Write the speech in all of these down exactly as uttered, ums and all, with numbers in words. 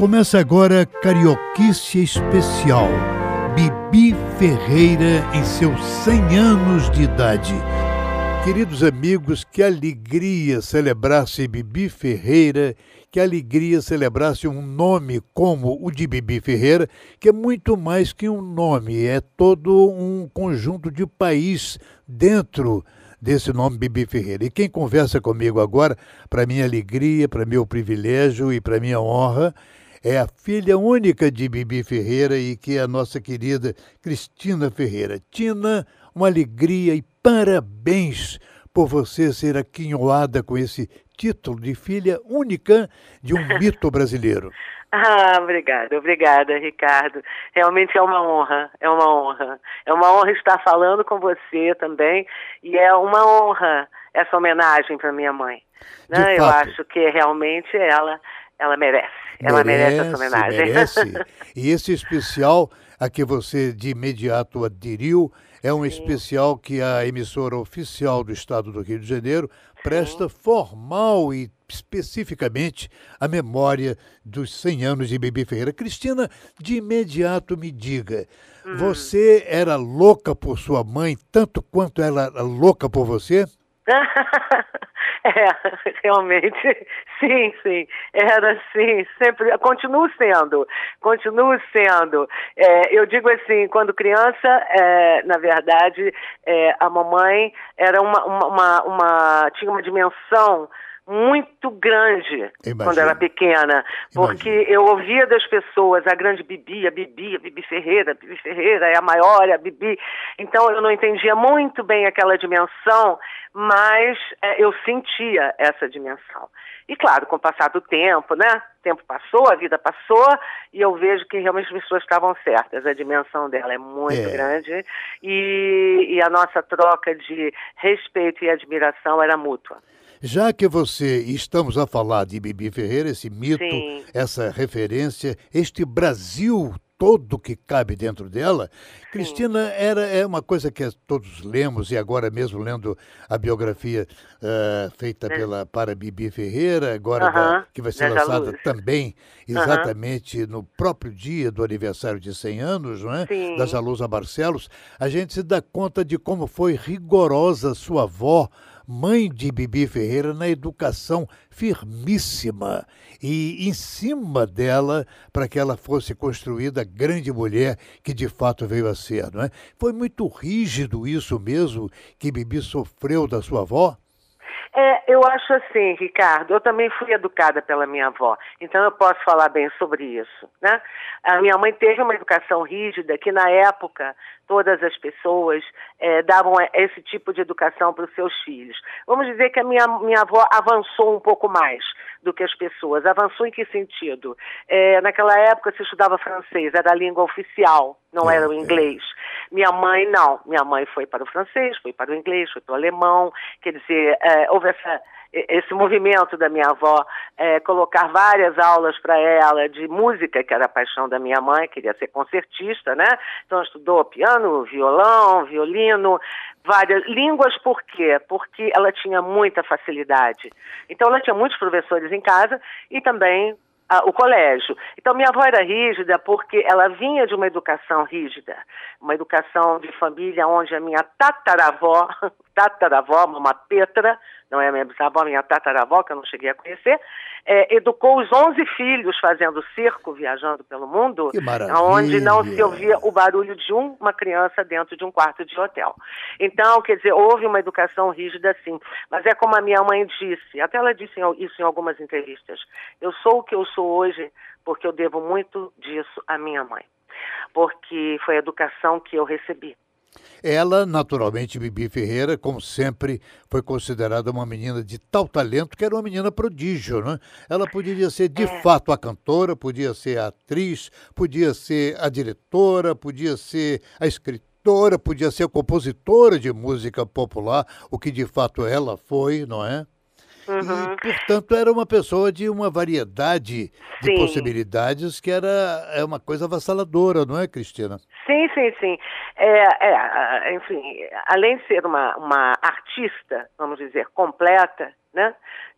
Começa agora Carioquice Especial. Bibi Ferreira em seus cem anos de idade. Queridos amigos, que alegria celebrar-se Bibi Ferreira, que alegria celebrar-se um nome como o de Bibi Ferreira, que é muito mais que um nome, é todo um conjunto de país dentro desse nome Bibi Ferreira. E quem conversa comigo agora, para minha alegria, para meu privilégio e para minha honra, é a filha única de Bibi Ferreira e que é a nossa querida Cristina Ferreira. Tina, uma alegria e parabéns por você ser aquinhoada com esse título de filha única de um mito brasileiro. Ah, obrigada, obrigada, Ricardo. Realmente é uma honra, é uma honra. É uma honra estar falando com você também e é uma honra essa homenagem para minha mãe. Né? Eu acho que realmente ela, ela merece, ela merece, merece essa homenagem. Merece. E esse especial a que você de imediato aderiu é um Sim. especial que a emissora oficial do Estado do Rio de Janeiro presta Sim. formal e especificamente a memória dos cem anos de Bibi Ferreira. Cristina, de imediato me diga, hum. você era louca por sua mãe tanto quanto ela era louca por você? É, realmente, sim, sim, era assim, sempre, continuo sendo, continuo sendo, é, eu digo assim, quando criança, é, na verdade, é, a mamãe era uma, uma, uma, uma, tinha uma dimensão muito grande Imagina. Quando era pequena, porque Imagina. Eu ouvia das pessoas a grande Bibi, a Bibi, a Bibi Ferreira, a Bibi Ferreira é a maior, é a Bibi, então eu não entendia muito bem aquela dimensão, mas é, eu sentia essa dimensão. E claro, com o passar do tempo, né? O tempo passou, a vida passou, e eu vejo que realmente as pessoas estavam certas. A dimensão dela é muito é. grande e, e a nossa troca de respeito e admiração era mútua. Já que você, estamos a falar de Bibi Ferreira, esse mito, Sim. essa referência, este Brasil todo que cabe dentro dela, Sim. Cristina, era, é uma coisa que todos lemos, e agora mesmo lendo a biografia uh, feita é. pela, para Bibi Ferreira, agora uh-huh. da, que vai ser lançada também, exatamente uh-huh. no próprio dia do aniversário de cem anos, não é? Sim. da Jalusa Barcellos, a gente se dá conta de como foi rigorosa sua avó, mãe de Bibi Ferreira, na educação firmíssima e em cima dela para que ela fosse construída a grande mulher que de fato veio a ser, não é? Foi muito rígido isso mesmo que Bibi sofreu da sua avó? É, eu acho assim, Ricardo, eu também fui educada pela minha avó, então eu posso falar bem sobre isso, né? A minha mãe teve uma educação rígida que na época todas as pessoas é, davam esse tipo de educação para os seus filhos. Vamos dizer que a minha, minha avó avançou um pouco mais do que as pessoas. Avançou em que sentido? É, naquela época se estudava francês, era a língua oficial, não era o inglês. Minha mãe não, minha mãe foi para o francês, foi para o inglês, foi para o alemão, quer dizer, é, houve essa, esse movimento da minha avó, é, colocar várias aulas para ela de música, que era a paixão da minha mãe, queria ser concertista, né? Então estudou piano, violão, violino, várias línguas, por quê? Porque ela tinha muita facilidade. Então ela tinha muitos professores em casa e também o colégio. Então, minha avó era rígida porque ela vinha de uma educação rígida, uma educação de família onde a minha tataravó, tataravó, mamá Petra, não é a minha bisavó, minha tataravó, que eu não cheguei a conhecer, é, educou os onze filhos fazendo circo, viajando pelo mundo, onde não se ouvia o barulho de um, uma criança dentro de um quarto de hotel. Então, quer dizer, houve uma educação rígida, sim. Mas é como a minha mãe disse, até ela disse isso em algumas entrevistas, eu sou o que eu sou hoje, porque eu devo muito disso à minha mãe, porque foi a educação que eu recebi. Ela, naturalmente, Bibi Ferreira, como sempre, foi considerada uma menina de tal talento que era uma menina prodígio, né? Ela podia ser, de é. fato, a cantora, podia ser a atriz, podia ser a diretora, podia ser a escritora, podia ser a compositora de música popular, o que, de fato, ela foi, não é? Uhum. E, portanto, era uma pessoa de uma variedade de sim. possibilidades que era é uma coisa avassaladora, não é, Cristina? Sim, sim, sim. É, é, enfim, além de ser uma, uma artista, vamos dizer, completa, né?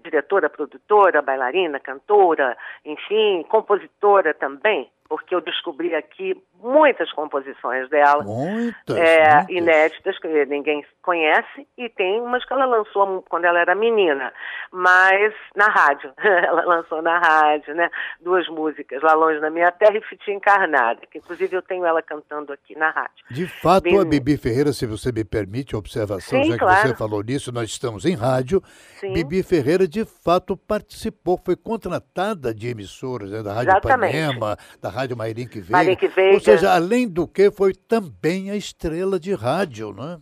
Diretora, produtora, bailarina, cantora, enfim, compositora também, porque eu descobri aqui muitas composições dela, muitas, é, muitas. inéditas, que ninguém conhece, e tem umas que ela lançou quando ela era menina, mas na rádio, ela lançou na rádio, né? Duas músicas, Lá Longe na Minha Terra e Fitinha Encarnada, que inclusive eu tenho ela cantando aqui na rádio. De fato, Bem... a Bibi Ferreira, se você me permite a observação, Sim, já que claro. Você falou nisso, nós estamos em rádio, Sim. Bibi Ferreira de fato participou, foi contratada de emissoras, né, da Rádio Exatamente. Ipanema, da Rádio Mairim que veio. Mairim que veio. Ou seja, além do que, foi também a estrela de rádio, não é?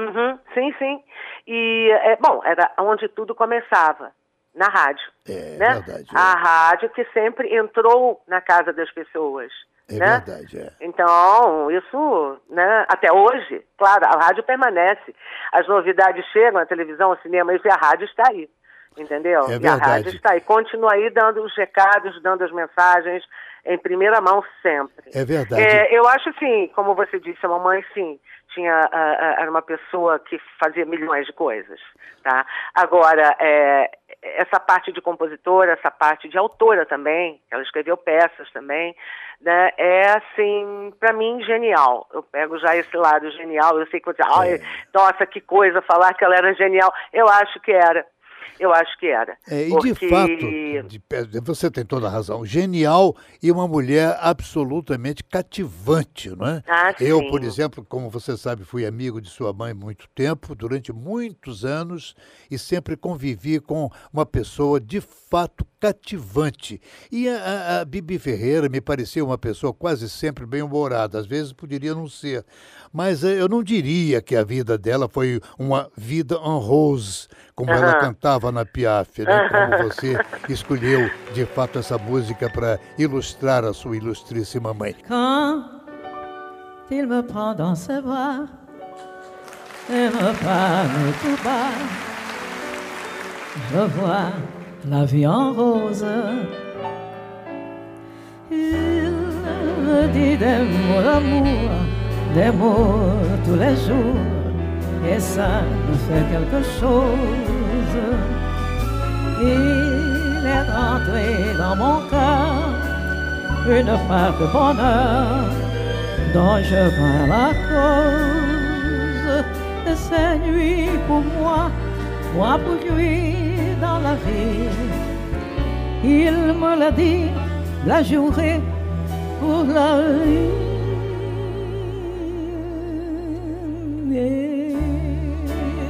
Uhum, sim, sim. E, é, bom, era onde tudo começava, na rádio. É, né? verdade. É. A rádio que sempre entrou na casa das pessoas. É né? verdade, é. Então, isso, né, até hoje, claro, a rádio permanece. As novidades chegam, a televisão, o cinema, e a rádio está aí, entendeu? É verdade. E a rádio está aí, continua aí dando os recados, dando as mensagens, em primeira mão sempre. É verdade. É, eu acho, sim, como você disse, a mamãe, sim, tinha, a, a, era uma pessoa que fazia milhões de coisas, tá? Agora, é, essa parte de compositora, essa parte de autora também, ela escreveu peças também, né? É, assim, pra mim, genial. Eu pego já esse lado genial, eu sei que eu digo, é. nossa, que coisa, falar que ela era genial. Eu acho que era. Eu acho que era. É, e porque... de fato, de, você tem toda a razão, genial e uma mulher absolutamente cativante, não é? Ah, eu, sim. por exemplo, como você sabe, fui amigo de sua mãe muito tempo, durante muitos anos, e sempre convivi com uma pessoa de fato cativante. E a, a Bibi Ferreira me parecia uma pessoa quase sempre bem-humorada, às vezes poderia não ser, mas eu não diria que a vida dela foi uma vida en rose, como uh-huh. ela cantava na Piaf, né? Uh-huh. Como você escolheu de fato essa música para ilustrar a sua ilustríssima mãe. Quand il me prend dans ses bras et me parle tout bas, je vois la vie en rose. Il me dit des mots d'amour, des mots tous les jours, et ça me fait quelque chose. Il est rentré dans mon cœur une part de bonheur dont je prends la cause. Et c'est lui pour moi, moi pour lui dans la vie. Il me l'a dit, la journée pour la vie. Et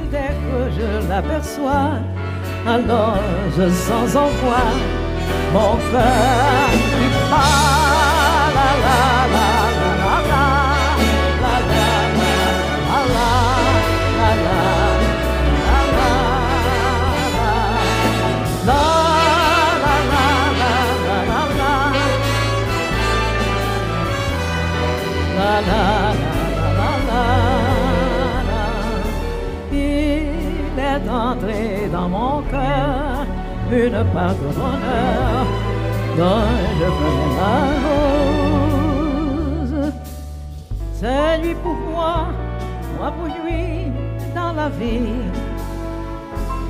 dès que je l'aperçois, alors je sens en moi mon cœur qui bat, la la la la la la la la la la la. Entrer dans mon cœur une part de bonheur dont je connais la rose. C'est lui pour moi, moi pour lui dans la vie.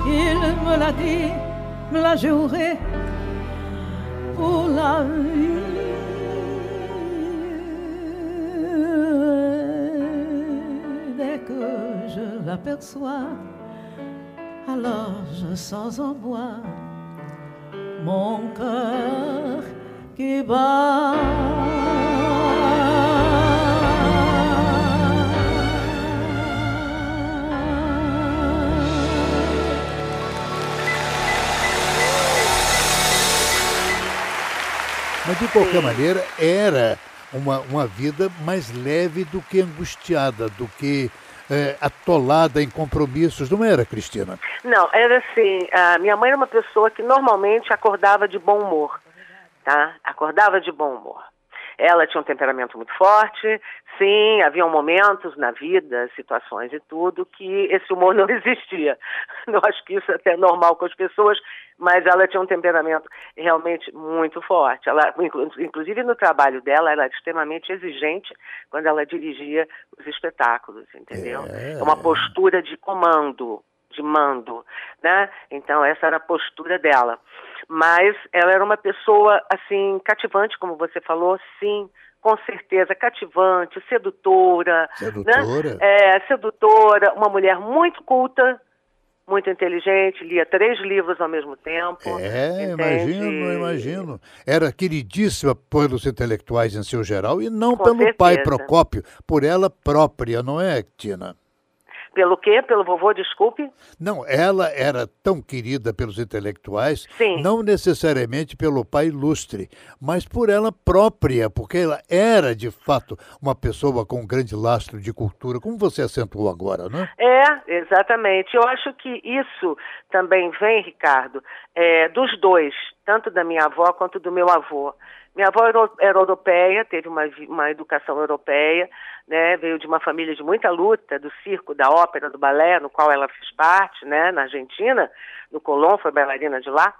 Il me l'a dit, me l'a juré pour la vie. Dès que je l'aperçois, alors je sens en moi mon cœur qui bat. Mas de qualquer maneira era uma, uma vida mais leve do que angustiada, do que É, atolada em compromissos, não era, Cristina? Não, era assim, a minha mãe era uma pessoa que normalmente acordava de bom humor, tá? Acordava de bom humor. Ela tinha um temperamento muito forte, sim, havia momentos na vida, situações e tudo, que esse humor não existia. Eu acho que isso até é normal com as pessoas, mas ela tinha um temperamento realmente muito forte. Ela, inclusive no trabalho dela, ela era extremamente exigente quando ela dirigia os espetáculos, entendeu? É uma postura de comando, de mando, né? Então essa era a postura dela. Mas ela era uma pessoa, assim, cativante, como você falou, sim, com certeza, cativante, sedutora. Sedutora? Né? É, sedutora, uma mulher muito culta, muito inteligente, lia três livros ao mesmo tempo. É, entende? imagino, imagino. Era queridíssima pelos intelectuais em seu geral e não com pelo certeza. Pai Procópio, por ela própria, não é, Thina? Pelo quê? Pelo vovô, desculpe? Não, ela era tão querida pelos intelectuais, sim, não necessariamente pelo pai ilustre, mas por ela própria, porque ela era, de fato, uma pessoa com um grande lastro de cultura, como você acentuou agora, né? É, exatamente. Eu acho que isso também vem, Ricardo, é, dos dois, tanto da minha avó quanto do meu avô. Minha avó era europeia, teve uma, uma educação europeia, né? Veio de uma família de muita luta, do circo, da ópera, do balé, no qual ela fez parte, né? Na Argentina, no Colón, foi bailarina de lá,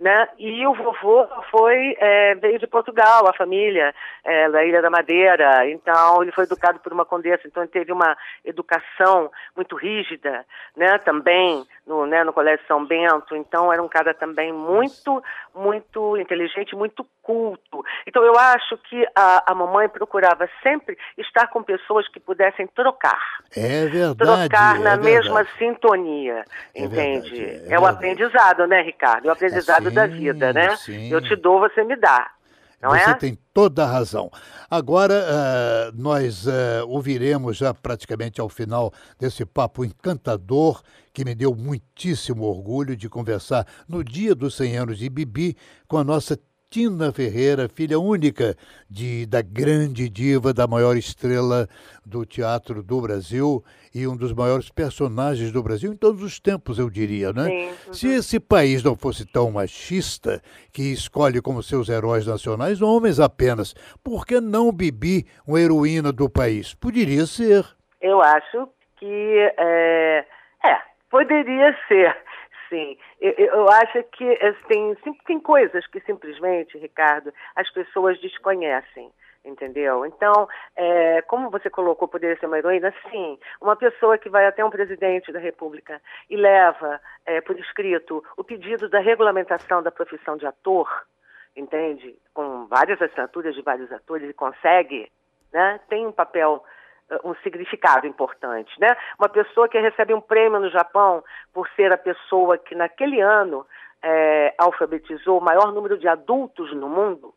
né? E o vovô foi, é, veio de Portugal, a família, é, da Ilha da Madeira, então ele foi educado por uma condessa, então ele teve uma educação muito rígida, né? Também no, né, no Colégio São Bento, então era um cara também muito, muito inteligente, muito culto. Então eu acho que a, a mamãe procurava sempre estar com pessoas que pudessem trocar. É verdade. Trocar é na verdade. mesma sintonia, é entende? Verdade, é é verdade. O aprendizado, né, Ricardo? O aprendizado. É da vida, né? Sim. Eu te dou, você me dá, não você é? Você tem toda a razão. Agora, uh, nós uh, ouviremos já praticamente ao final desse papo encantador, que me deu muitíssimo orgulho de conversar no dia dos cem anos de Bibi com a nossa Thina Ferreira, filha única de, da grande diva, da maior estrela do teatro do Brasil e um dos maiores personagens do Brasil em todos os tempos, eu diria, né? Sim, uhum. Se esse país não fosse tão machista, que escolhe como seus heróis nacionais homens apenas, por que não Bibi, uma heroína do país? Poderia ser. Eu acho que... É, é poderia ser. Sim, eu, eu acho que tem, tem coisas que simplesmente, Ricardo, as pessoas desconhecem, entendeu? Então, é, como você colocou, poderia ser uma heroína? Sim, uma pessoa que vai até um presidente da República e leva é, por escrito o pedido da regulamentação da profissão de ator, entende? Com várias assinaturas de vários atores e consegue, né? Tem um papel... um significado importante, né? Uma pessoa que recebe um prêmio no Japão por ser a pessoa que naquele ano é, alfabetizou o maior número de adultos no mundo,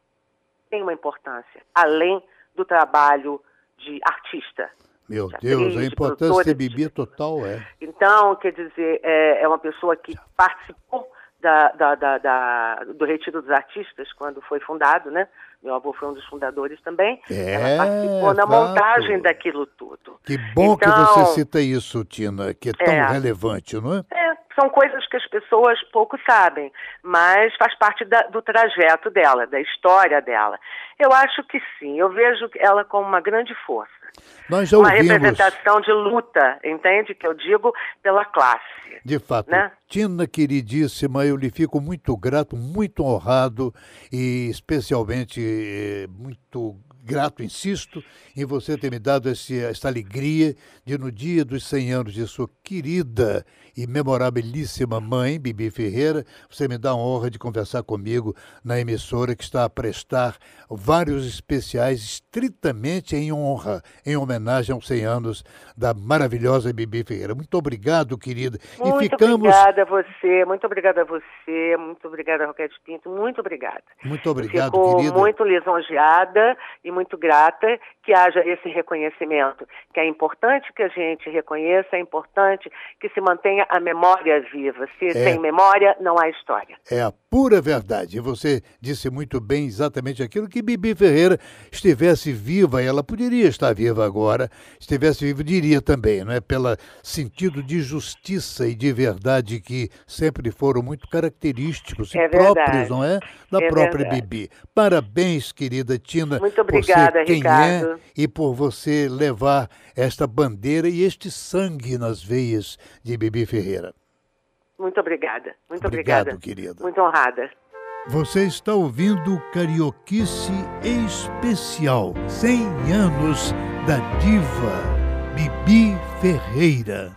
tem uma importância, além do trabalho de artista. Meu de Deus, atriz, a importância de Bibi total é. Então, quer dizer, é, é uma pessoa que participou da, da, da, da, do Retiro dos Artistas quando foi fundado, né? Meu avô foi um dos fundadores também. É, ela participou na claro. montagem daquilo tudo. Que bom então, que você cita isso, Thina, que é tão é, relevante, não é? É, são coisas que as pessoas pouco sabem, mas faz parte da, do trajeto dela, da história dela. Eu acho que sim, eu vejo ela como uma grande força. Nós já uma ouvimos... representação de luta, entende? Que eu digo pela classe. De fato. Né? Thina, queridíssima, eu lhe fico muito grato, muito honrado e especialmente muito grato, insisto, em você ter me dado esse, essa alegria de, no dia dos cem anos de sua querida e memorabilíssima mãe, Bibi Ferreira, você me dá a honra de conversar comigo na emissora que está a prestar vários especiais estritamente em honra, em homenagem aos cem anos da maravilhosa Bibi Ferreira. Muito obrigado, querida. Muito e ficamos... obrigada a você, muito obrigada a você, muito obrigada a Roquete Pinto, muito obrigada. Muito obrigado, querida. Fico muito lisonjeada e muito grata que haja esse reconhecimento, que é importante que a gente reconheça, é importante que se mantenha a memória viva. Se tem memória, não há história. É a pura verdade. E você disse muito bem exatamente aquilo, que Bibi Ferreira estivesse viva, ela poderia estar viva agora, estivesse viva, diria também, não é? Pelo sentido de justiça e de verdade que sempre foram muito característicos e é próprios, não é? Da é própria verdade. Bibi. Parabéns, querida Thina. Muito obrigada, quem Ricardo. É, e por você levar esta bandeira e este sangue nas veias de Bibi Ferreira. Muito obrigada. Muito Obrigado, obrigada. querida. Muito honrada. Você está ouvindo Carioquice Especial, cem anos da diva Bibi Ferreira.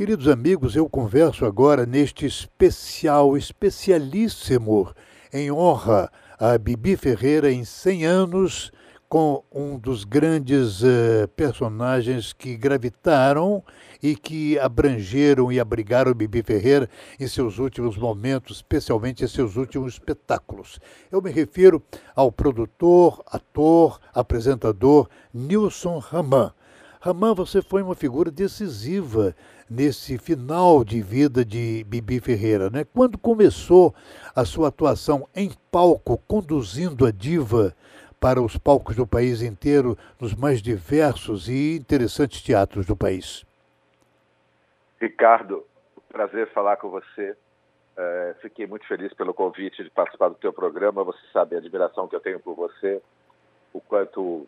Queridos amigos, eu converso agora neste especial, especialíssimo, em honra a Bibi Ferreira em cem anos, com um dos grandes uh, personagens que gravitaram e que abrangeram e abrigaram Bibi Ferreira em seus últimos momentos, especialmente em seus últimos espetáculos. Eu me refiro ao produtor, ator, apresentador Nilson Raman. Raman, você foi uma figura decisiva nesse final de vida de Bibi Ferreira, né? Quando começou a sua atuação em palco, conduzindo a diva para os palcos do país inteiro, nos mais diversos e interessantes teatros do país. Ricardo, prazer falar com você. É, fiquei muito feliz pelo convite de participar do teu programa. Você sabe a admiração que eu tenho por você, o quanto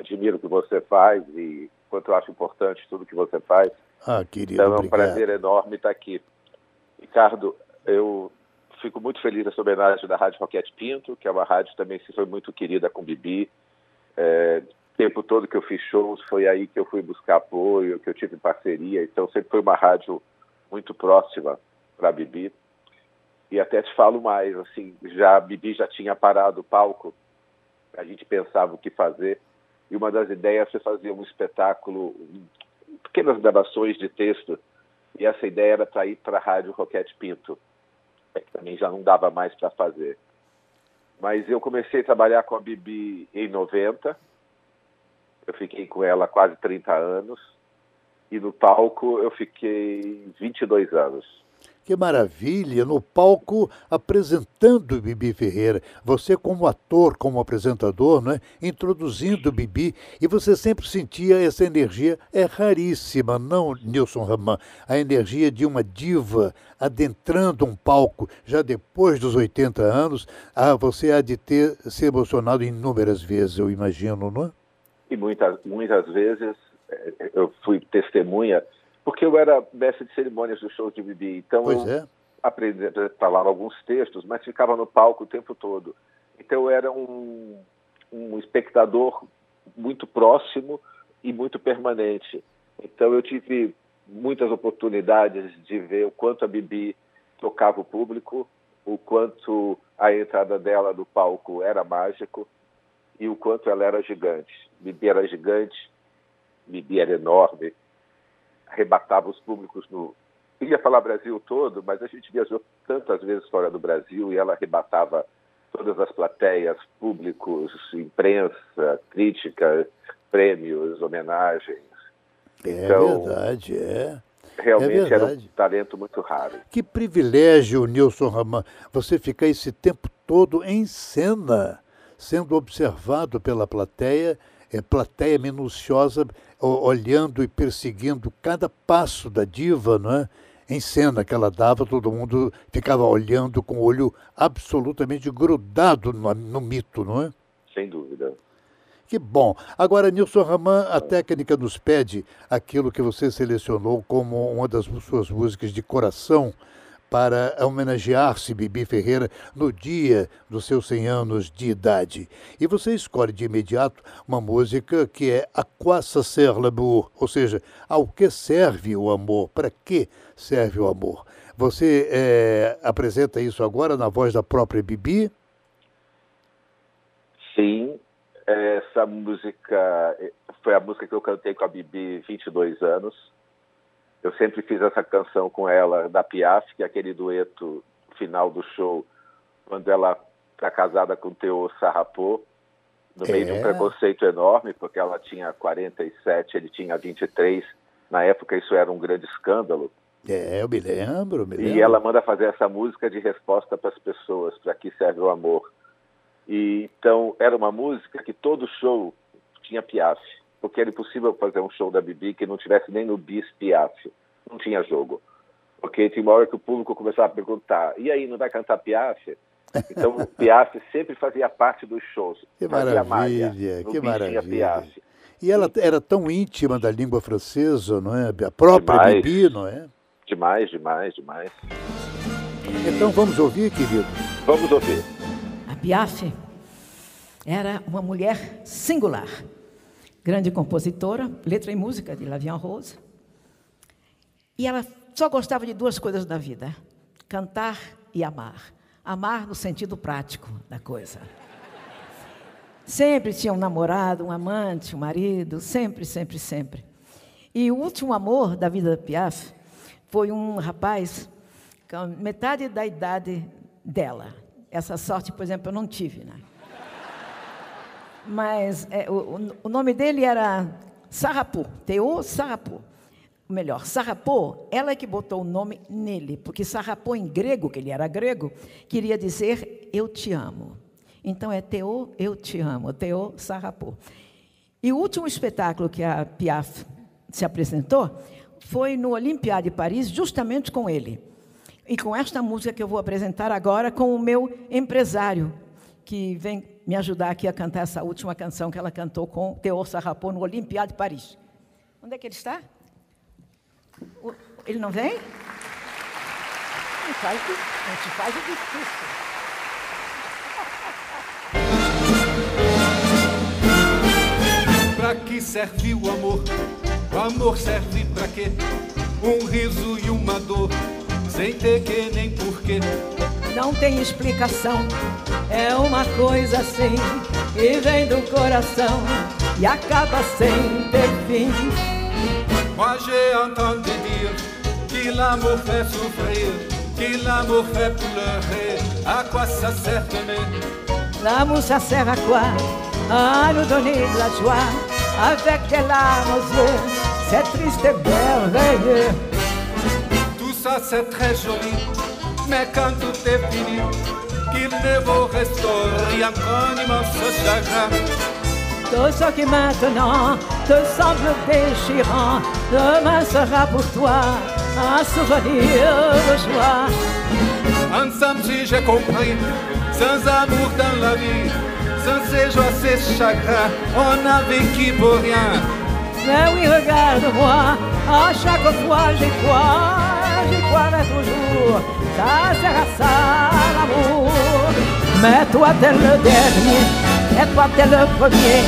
admiro o que você faz e quanto eu acho importante tudo que você faz. Ah, querido, então é um obrigado. Prazer enorme estar aqui. Ricardo, eu fico muito feliz dessa homenagem da Rádio Roquete Pinto, que é uma rádio também que foi muito querida com Bibi. É, o tempo todo que eu fiz shows, foi aí que eu fui buscar apoio, que eu tive parceria. Então sempre foi uma rádio muito próxima para Bibi. E até te falo mais, assim, já, Bibi já tinha parado o palco, a gente pensava o que fazer. E uma das ideias foi fazer um espetáculo, pequenas gravações de texto, e essa ideia era para ir para a Rádio Roquete Pinto, que também já não dava mais para fazer. Mas eu comecei a trabalhar com a Bibi em noventa, eu fiquei com ela quase trinta anos, e no palco eu fiquei vinte e dois anos. Que maravilha! No palco, apresentando Bibi Ferreira. Você como ator, como apresentador, né? Introduzindo Bibi. E você sempre sentia essa energia. É raríssima, não, Nilson Raman? A energia de uma diva adentrando um palco já depois dos oitenta anos. Ah, você há de ter se emocionado inúmeras vezes, eu imagino, não é? E muitas, muitas vezes eu fui testemunha, porque eu era mestre de cerimônias do show de Bibi, então pois eu é. aprendi a falar alguns textos, mas ficava no palco o tempo todo. Então eu era um, um espectador muito próximo e muito permanente. Então eu tive muitas oportunidades de ver o quanto a Bibi tocava o público, o quanto a entrada dela no palco era mágico e o quanto ela era gigante. Bibi era gigante, Bibi era enorme, arrebatava os públicos no... Eu ia falar Brasil todo, mas a gente viajou tantas vezes fora do Brasil e ela arrebatava todas as plateias, públicos, imprensa, crítica, prêmios, homenagens. É então, verdade, é. Realmente é era um talento muito raro. Que privilégio, Nilson Raman, você ficar esse tempo todo em cena, sendo observado pela plateia, é, plateia minuciosa, olhando e perseguindo cada passo da diva, não é? Em cena que ela dava, todo mundo ficava olhando com o olho absolutamente grudado no, no mito, não é? Sem dúvida. Que bom. Agora, Nilson Raman, a técnica nos pede aquilo que você selecionou como uma das suas músicas de coração, para homenagear-se Bibi Ferreira no dia dos seus cem anos de idade. E você escolhe de imediato uma música que é A quoi ça sert l'amour, ou seja, ao que serve o amor, para que serve o amor. Você é, apresenta isso agora na voz da própria Bibi? Sim, essa música foi a música que eu cantei com a Bibi vinte e dois anos. Eu sempre fiz essa canção com ela, da Piaf, que é aquele dueto final do show, quando ela está casada com o Teo Sarapo, no meio é. de um preconceito enorme, porque ela tinha quarenta e sete, ele tinha vinte e três. Na época isso era um grande escândalo. É, eu me lembro, me lembro. E ela manda fazer essa música de resposta para as pessoas, para que serve o amor. E, então, era uma música que todo show tinha Piaf, porque era impossível fazer um show da Bibi que não tivesse nem no bis Piaf. Não tinha jogo. Porque tinha uma hora que o público começava a perguntar, e aí, não vai cantar Piaf? Então, o Piaf sempre fazia parte dos shows. Que fazia maravilha, malha, que maravilha. Piaf. E ela era tão íntima da língua francesa, não é? A própria demais, Bibi, não é? Demais, demais, demais. Então, vamos ouvir, querido? Vamos ouvir. A Piaf era uma mulher singular. Grande compositora, letra e música de La Vie en Rose. E ela só gostava de duas coisas na vida: cantar e amar. Amar no sentido prático da coisa. Sempre tinha um namorado, um amante, um marido, sempre, sempre, sempre. E o último amor da vida da Piaf foi um rapaz com metade da idade dela. Essa sorte, por exemplo, eu não tive, né? Mas é, o, o nome dele era Sarapo, Teo Sarapo. Melhor, Sarapo, ela é que botou o nome nele, porque Sarapo, em grego, que ele era grego, queria dizer eu te amo. Então é Teo, eu te amo, Teo Sarapo. E o último espetáculo que a Piaf se apresentou foi no Olympia de Paris, justamente com ele. E com esta música que eu vou apresentar agora, com o meu empresário, que vem me ajudar aqui a cantar essa última canção que ela cantou com Teo Sarapo no Olympia de Paris. Onde é que ele está? Ele não vem? Não faz, não te faz o difícil. Pra que serve o amor? O amor serve pra quê? Um riso e uma dor, sem ter que nem porquê. Não tem explicação, é uma coisa assim, que vem do coração e acaba sem ter fim. Moi j'ai entendu dire qu'il l'amour fait souffrir, qu'il l'amour fait pleurer, à quoi ça sert d'aimer? L'amour ça sert à quoi? À nous donner de la joie, avec des larmes aux yeux, c'est triste et merveilleux. Tout ça c'est très joli, mais quand tout est fini, qu'il ne vous reste rien qu'un immense chagrin. Tout ce qui maintenant te semble déchirant, demain sera pour toi un souvenir de joie. Ensemble si j'ai compris, sans amour dans la vie, sans ces joies, ces chagrins, on a vécu pour rien. Mais oui, regarde-moi, à chaque fois j'y crois, j'y croirai toujours, ça sera ça l'amour. Mais toi t'es le dernier, et toi t'es le premier,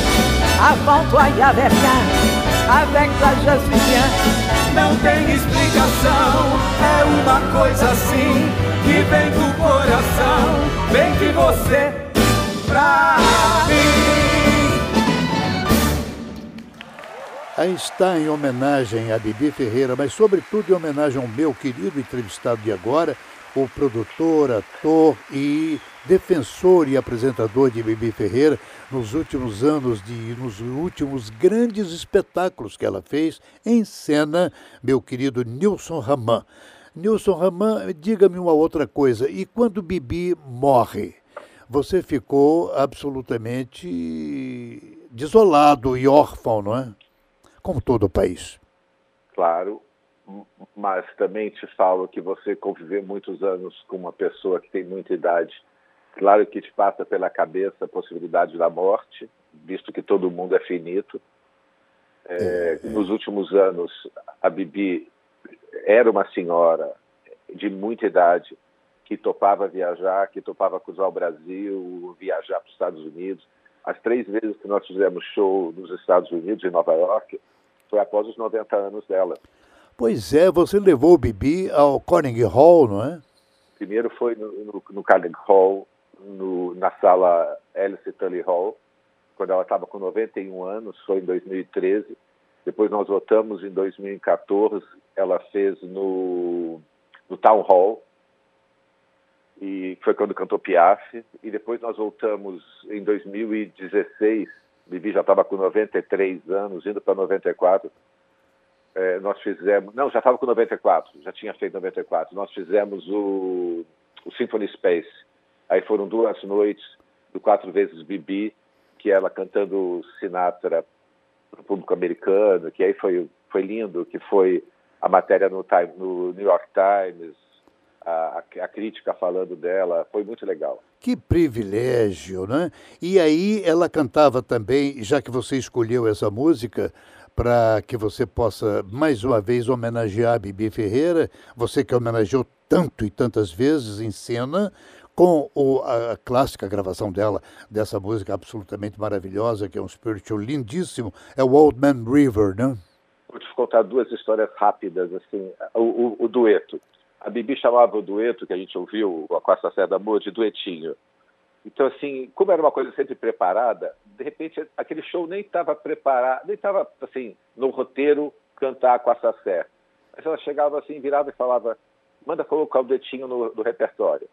avant toi il n'y avait rien, avec toi je suis bien. Não tem explicação, é uma coisa assim, que vem do coração, vem de você pra mim. Aí está, em homenagem a Bibi Ferreira, mas sobretudo em homenagem ao meu querido entrevistado de agora, o produtor, ator e defensor e apresentador de Bibi Ferreira nos últimos anos, de, nos últimos grandes espetáculos que ela fez em cena, meu querido Nilson Raman. Nilson Raman, diga-me uma outra coisa, e quando Bibi morre, você ficou absolutamente desolado e órfão, não é? Como todo o país. Claro. Mas também te falo que você conviver muitos anos com uma pessoa que tem muita idade, claro que te passa pela cabeça a possibilidade da morte, visto que todo mundo é finito. É, é, é. Nos últimos anos, a Bibi era uma senhora de muita idade, que topava viajar, que topava cruzar o Brasil, viajar para os Estados Unidos. As três vezes que nós fizemos show nos Estados Unidos, em Nova York, foi após os noventa anos dela. Pois é, você levou o Bibi ao Carnegie Hall, não é? Primeiro foi no, no, no Carnegie Hall, no, na sala Alice Tully Hall, quando ela estava com noventa e um anos, foi em dois mil e treze. Depois nós voltamos em dois mil e quatorze, ela fez no, no Town Hall, e foi quando cantou Piaf. E depois nós voltamos em dois mil e dezesseis, Bibi já estava com noventa e três anos, indo para noventa e quatro. É, nós fizemos... Não, já estava com noventa e quatro, já tinha feito noventa e quatro. Nós fizemos o, o Symphony Space. Aí foram duas noites do Quatro Vezes Bibi, que ela cantando Sinatra para o público americano, que aí foi, foi lindo, que foi a matéria no, time, no New York Times, a, a crítica falando dela, foi muito legal. Que privilégio, né? E aí ela cantava também, já que você escolheu essa música... Para que você possa, mais uma vez, homenagear a Bibi Ferreira, você que homenageou tanto e tantas vezes em cena, com o, a, a clássica gravação dela, dessa música absolutamente maravilhosa, que é um spiritual lindíssimo, é o Old Man River, né? Vou te contar duas histórias rápidas, assim, o, o, o dueto. A Bibi chamava o dueto, que a gente ouviu, com a Sacerda do Amor, de duetinho. Então, assim, como era uma coisa sempre preparada, de repente, aquele show nem estava preparado, nem estava, assim, no roteiro, cantar com a Sacerda. Mas ela chegava, assim, virava e falava, manda colocar o duetinho no, no repertório.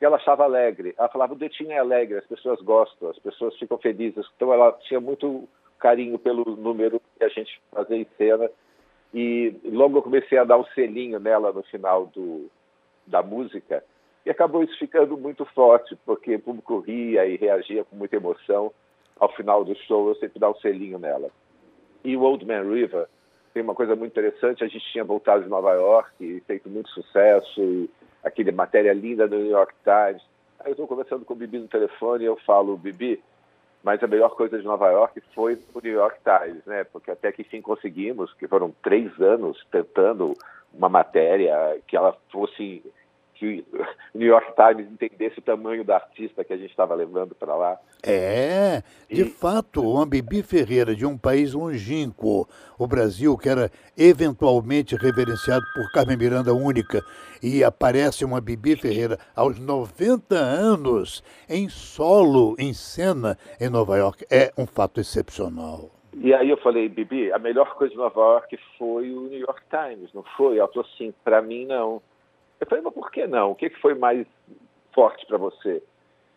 E ela achava alegre. Ela falava, o duetinho é alegre, as pessoas gostam, as pessoas ficam felizes. Então, ela tinha muito carinho pelo número que a gente fazia em cena. E logo eu comecei a dar um selinho nela no final do, da música. E acabou isso ficando muito forte, porque o público ria e reagia com muita emoção. Ao final do show, eu sempre dava um selinho nela. E o Old Man River tem uma coisa muito interessante. A gente tinha voltado de Nova York e feito muito sucesso. E aquela matéria linda do New York Times. Aí eu estou conversando com o Bibi no telefone e eu falo, Bibi, mas a melhor coisa de Nova York foi o New York Times, né? Porque até que enfim conseguimos, que foram três anos tentando uma matéria que ela fosse, que o New York Times entendesse o tamanho da artista que a gente estava levando para lá. É, de e... fato, uma Bibi Ferreira de um país longínquo, o Brasil, que era eventualmente reverenciado por Carmen Miranda única, e aparece uma Bibi Ferreira aos noventa anos, em solo, em cena, em Nova York. É um fato excepcional. E aí eu falei, Bibi, a melhor coisa de Nova York foi o New York Times, não foi? Ela falou assim, para mim não. Eu falei, mas por que não? O que foi mais forte para você?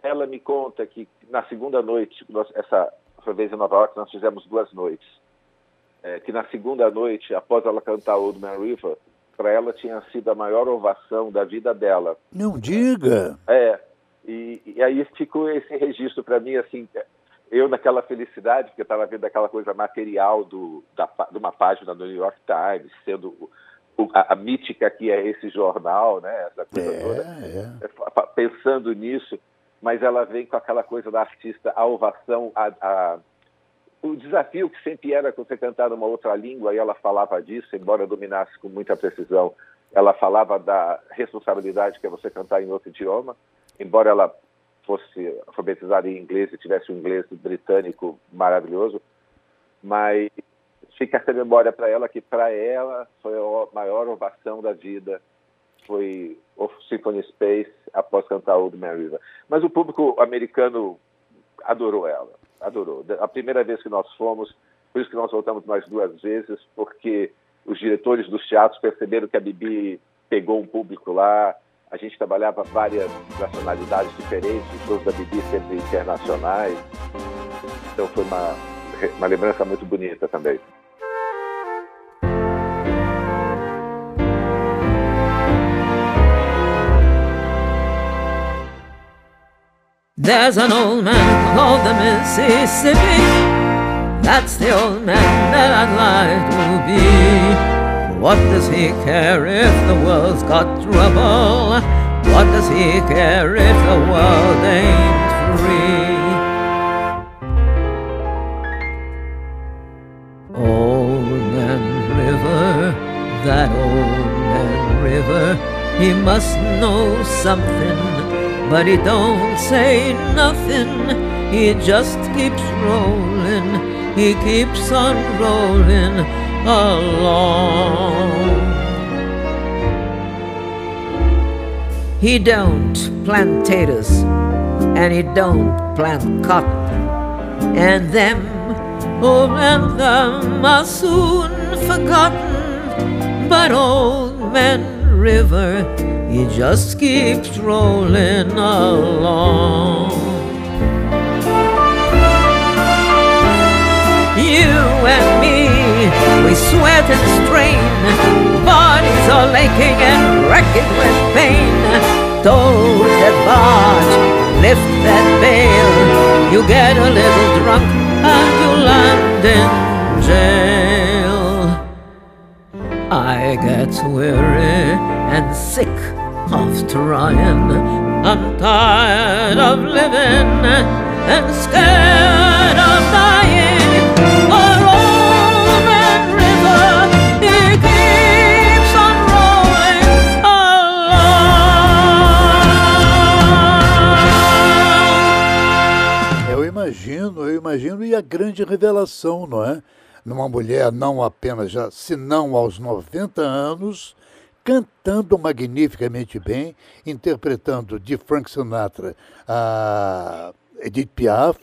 Ela me conta que na segunda noite, nós, essa vez em Nova York, nós fizemos duas noites. É, que na segunda noite, após ela cantar Old Man River, para ela tinha sido a maior ovação da vida dela. Não diga! É, e, e aí ficou esse registro para mim, assim, eu naquela felicidade, porque estava vendo aquela coisa material do, da, de uma página do New York Times, sendo... A, a mítica que é esse jornal, né? Essa coisa é, toda. É. Pensando nisso, mas ela vem com aquela coisa da artista, a ovação, a, a... o desafio que sempre era você cantar numa outra língua, e ela falava disso, embora dominasse com muita precisão. Ela falava da responsabilidade que é você cantar em outro idioma, embora ela fosse alfabetizada em inglês e tivesse um inglês britânico maravilhoso, mas... Fica essa memória para ela, que para ela foi a maior ovação da vida. Foi o Symphony Space após cantar Old Man River. Mas o público americano adorou ela, adorou. A primeira vez que nós fomos, por isso que nós voltamos mais duas vezes, porque os diretores dos teatros perceberam que a Bibi pegou um público lá. A gente trabalhava várias nacionalidades diferentes, os shows da Bibi sempre internacionais. Então foi uma, uma lembrança muito bonita também. There's an old man called the Mississippi. That's the old man that I'd like to be. What does he care if the world's got trouble? What does he care if the world ain't free? Old Man River, that old man river, he must know something. But he don't say nothing, he just keeps rolling, he keeps on rolling along. He don't plant taters, and he don't plant cotton, and them, oh, and them are soon forgotten. But Old Man River, he just keeps rolling along. You and me, we sweat and strain, bodies are aching and wrecking with pain. Toes that barge, lift that veil, you get a little drunk and you land in jail. I get weary and sick of trying, I'm tired of living and scared of dying. Our Old Man River, it keeps on rolling along. Eu imagino, eu imagino, e a grande revelação, não é? numa mulher não apenas já, senão aos noventa anos, cantando magnificamente bem, interpretando de Frank Sinatra a Edith Piaf,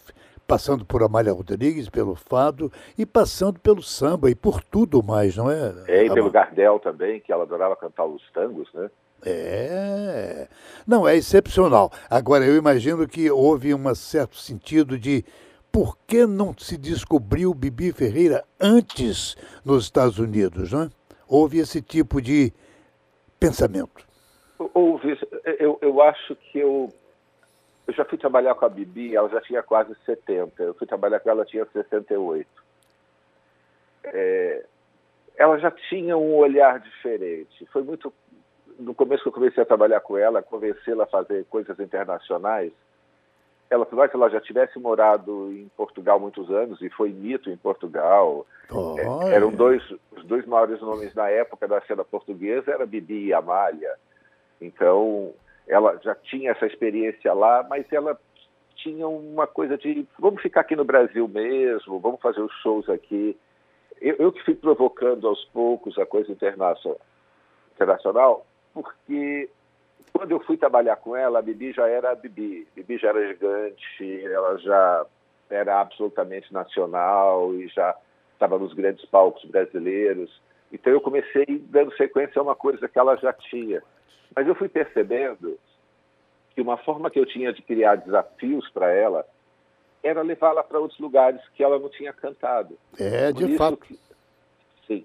passando por Amália Rodrigues, pelo fado e passando pelo samba e por tudo mais, não é? É, e pelo Gardel também, que ela adorava cantar os tangos, né? É, não, é excepcional. Agora, eu imagino que houve um certo sentido de por que não se descobriu Bibi Ferreira antes nos Estados Unidos, né? Houve esse tipo de pensamento. Houve, eu, eu acho que eu... Eu já fui trabalhar com a Bibi, ela já tinha quase setenta. Eu fui trabalhar com ela, ela tinha sessenta e oito. É, ela já tinha um olhar diferente. Foi muito... No começo que eu comecei a trabalhar com ela, convencê-la a fazer coisas internacionais, ela, por mais que ela já tivesse morado em Portugal muitos anos, e foi mito em Portugal, oh, é, eram dois, os dois maiores nomes na época da cena portuguesa, era Bibi e Amália. Então... Ela já tinha essa experiência lá, mas ela tinha uma coisa de vamos ficar aqui no Brasil mesmo, vamos fazer os shows aqui. Eu, eu que fui provocando aos poucos a coisa internacional, porque quando eu fui trabalhar com ela, a Bibi já era a Bibi. A Bibi já era gigante, ela já era absolutamente nacional e já estava nos grandes palcos brasileiros. Então eu comecei dando sequência a uma coisa que ela já tinha. Mas eu fui percebendo que uma forma que eu tinha de criar desafios para ela era levá-la para outros lugares que ela não tinha cantado. É, de fato. Que... Sim.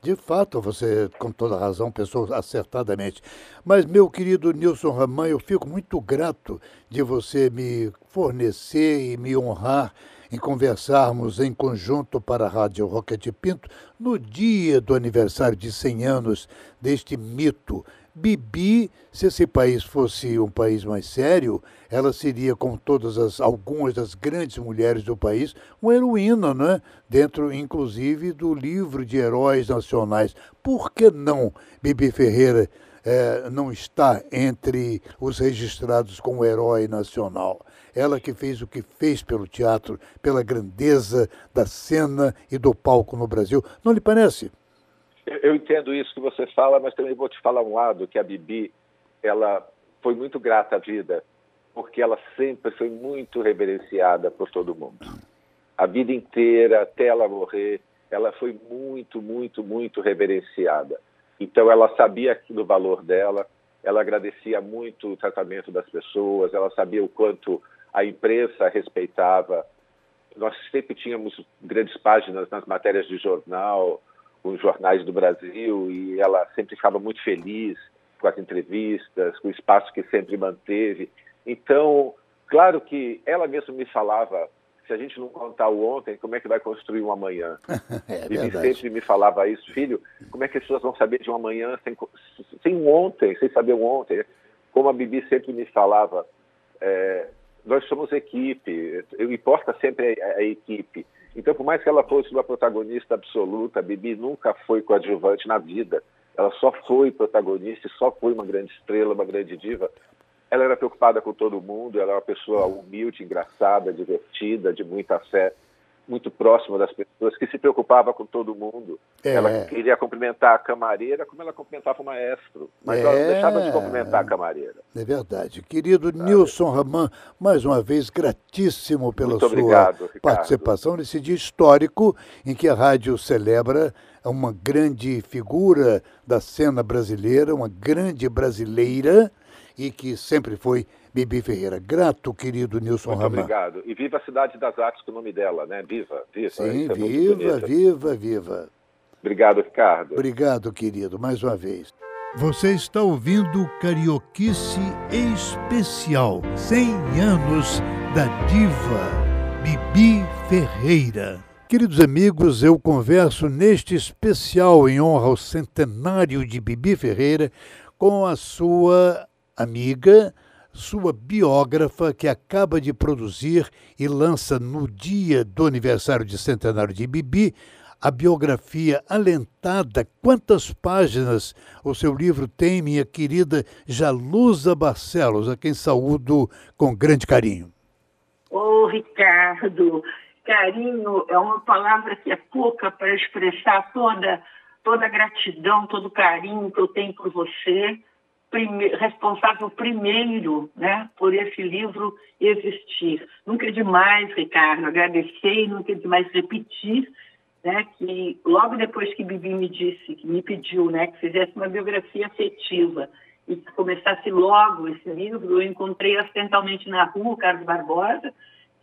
De fato, você, com toda razão, pensou acertadamente. Mas, meu querido Nilson Raman, eu fico muito grato de você me fornecer e me honrar em conversarmos em conjunto para a Rádio Roquete Pinto no dia do aniversário de cem anos deste mito. Bibi, se esse país fosse um país mais sério, ela seria, como todas as, algumas das grandes mulheres do país, uma heroína, né? Dentro, inclusive, do livro de heróis nacionais. Por que não Bibi Ferreira é, não está entre os registrados como herói nacional? Ela que fez o que fez pelo teatro, pela grandeza da cena e do palco no Brasil. Não lhe parece? Eu entendo isso que você fala, mas também vou te falar um lado, que a Bibi, ela foi muito grata à vida, porque ela sempre foi muito reverenciada por todo mundo. A vida inteira, até ela morrer, ela foi muito, muito, muito reverenciada. Então ela sabia do valor dela, ela agradecia muito o tratamento das pessoas, ela sabia o quanto... A imprensa respeitava. Nós sempre tínhamos grandes páginas nas matérias de jornal, os jornais do Brasil, e ela sempre ficava muito feliz com as entrevistas, com o espaço que sempre manteve. Então, claro que ela mesma me falava, se a gente não contar o ontem, como é que vai construir um amanhã? É e sempre me falava isso, filho, como é que as pessoas vão saber de um amanhã sem, sem um ontem, sem saber um ontem? Como a Bibi sempre me falava... É, nós somos equipe, importa sempre a, a equipe. Então, por mais que ela fosse uma protagonista absoluta, a Bibi nunca foi coadjuvante na vida. Ela só foi protagonista, só foi uma grande estrela, uma grande diva. Ela era preocupada com todo mundo, ela era uma pessoa humilde, engraçada, divertida, de muita fé, muito próxima das pessoas, que se preocupava com todo mundo. É. Ela queria cumprimentar a camareira como ela cumprimentava o maestro, mas é. ela não deixava de cumprimentar a camareira. É verdade. Querido Sabe? Nilson Raman, mais uma vez, gratíssimo pela muito sua obrigado, participação nesse dia histórico em que a rádio celebra uma grande figura da cena brasileira, uma grande brasileira, e que sempre foi Bibi Ferreira. Grato, querido Nilson Raman. Muito obrigado. E viva a Cidade das Artes, com o nome dela, né? Viva, viva. Sim, viva, viva, viva. Obrigado, Ricardo. Obrigado, querido, mais uma vez. Você está ouvindo Carioquice Especial, cem anos da diva Bibi Ferreira. Queridos amigos, eu converso neste especial em honra ao centenário de Bibi Ferreira com a sua amiga, sua biógrafa, que acaba de produzir e lança no dia do aniversário de centenário de Bibi, a biografia alentada. Quantas páginas o seu livro tem, minha querida Jalusa Barcellos, a quem saúdo com grande carinho. Ô, Ricardo, Carinho é uma palavra que é pouca para expressar toda, toda a gratidão, todo o carinho que eu tenho por você, prime- responsável primeiro, né, por esse livro existir. Nunca é demais, Ricardo, agradecer e nunca é demais repetir, né, que logo depois que Bibi me disse, que me pediu, né, que fizesse uma biografia afetiva e que começasse logo esse livro, eu encontrei acidentalmente na rua o Carlos Barbosa,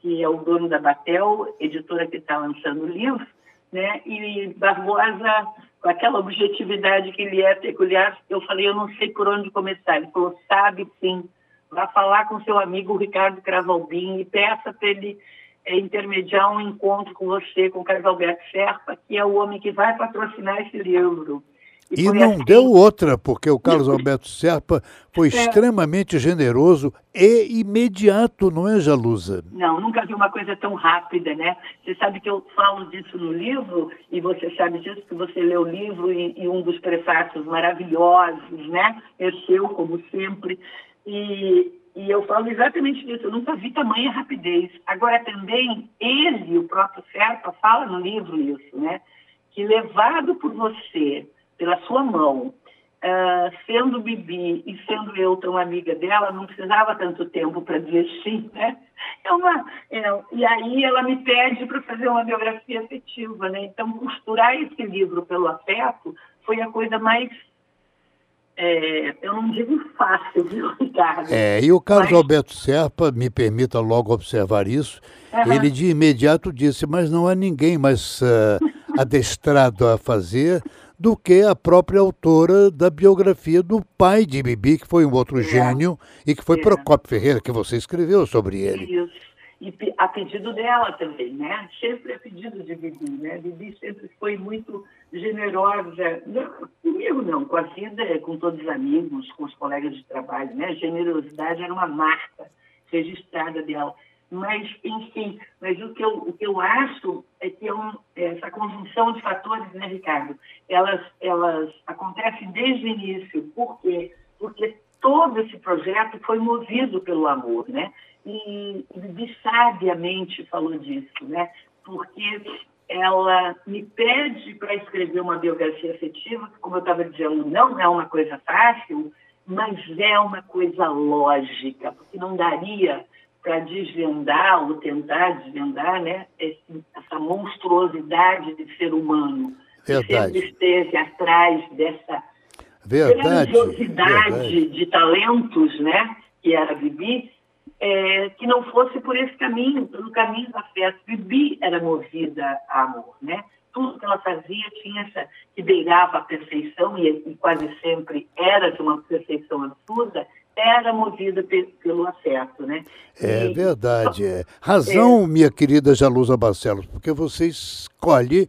que é o dono da Batel, editora que está lançando o livro, né? E Barbosa, com aquela objetividade que ele é peculiar, eu falei, eu não sei por onde começar. Ele falou, sabe sim, vá falar com seu amigo Ricardo Cravo Albin e peça para ele é, intermediar um encontro com você, com o Carlos Alberto Serpa, que é o homem que vai patrocinar esse livro. E, e não assim... deu outra, porque o Carlos Alberto Serpa foi é. extremamente generoso e imediato, não é, Jalusa? Não, nunca vi uma coisa tão rápida, né? Você sabe que eu falo disso no livro, e você sabe disso, que você leu o livro e, e um dos prefácios maravilhosos, né? É seu, como sempre. E, e eu falo exatamente disso, eu nunca vi tamanha rapidez. Agora também, ele, o próprio Serpa, fala no livro isso, né? Que levado por você... pela sua mão, uh, sendo Bibi e sendo eu tão amiga dela, não precisava tanto tempo para dizer sim, né? É uma, é, e aí ela me pede para fazer uma biografia afetiva, né? Então, costurar esse livro pelo afeto foi a coisa mais, é, eu não digo fácil, viu, Ricardo? É, e o Carlos mas... Alberto Serpa, me permita logo observar isso, uhum. ele de imediato disse, mas não há ninguém mais uh, adestrado a fazer... do que a própria autora da biografia do pai de Bibi, que foi um outro é. gênio, e que foi é. Procópio Ferreira, que você escreveu sobre ele. Isso, e a pedido dela também, né? Sempre a pedido de Bibi, né? Bibi sempre foi muito generosa, não, comigo não, com a vida, com todos os amigos, com os colegas de trabalho, né? A generosidade era uma marca registrada dela. Mas, enfim, mas o que eu, o que eu acho é que é um, essa conjunção de fatores, né, Ricardo, elas, elas acontecem desde o início. Por quê? Porque todo esse projeto foi movido pelo amor, né? E, e sabiamente falou disso, né? Porque ela me pede para escrever uma biografia afetiva, que, como eu estava dizendo, não é uma coisa fácil, mas é uma coisa lógica, porque não daria... para desvendar ou tentar desvendar, né, essa monstruosidade de ser humano. Verdade. Que sempre esteve atrás dessa verdade, grandiosidade verdade. de talentos, né, que era Bibi, é, que não fosse por esse caminho, pelo caminho da festa. Bibi era movida a amor, né? Tudo que ela fazia tinha essa... que beirava a perfeição, e, e quase sempre era de uma perfeição absurda, era movida pe- pelo afeto, né? É e... verdade. É. Razão, é. minha querida Jalusa Barcellos, porque você escolhe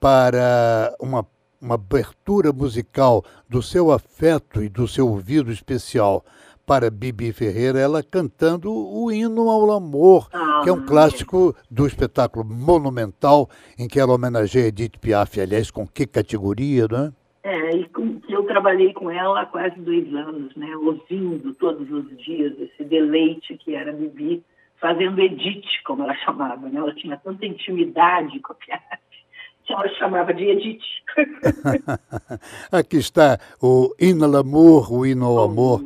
para uma, uma abertura musical do seu afeto e do seu ouvido especial para Bibi Ferreira, ela cantando o Hymne ao Amor, ah, que é um clássico do espetáculo monumental em que ela homenageia Edith Piaf, aliás, com que categoria, não é? É, e com, que eu trabalhei com ela há quase dois anos, né? Ouvindo todos os dias esse deleite que era Bibi, fazendo Edith, como ela chamava, né? Ela tinha tanta intimidade com a Piaf, que ela chamava de Edith. Aqui está o Hymne à l'amour, o Hymne ao Amor,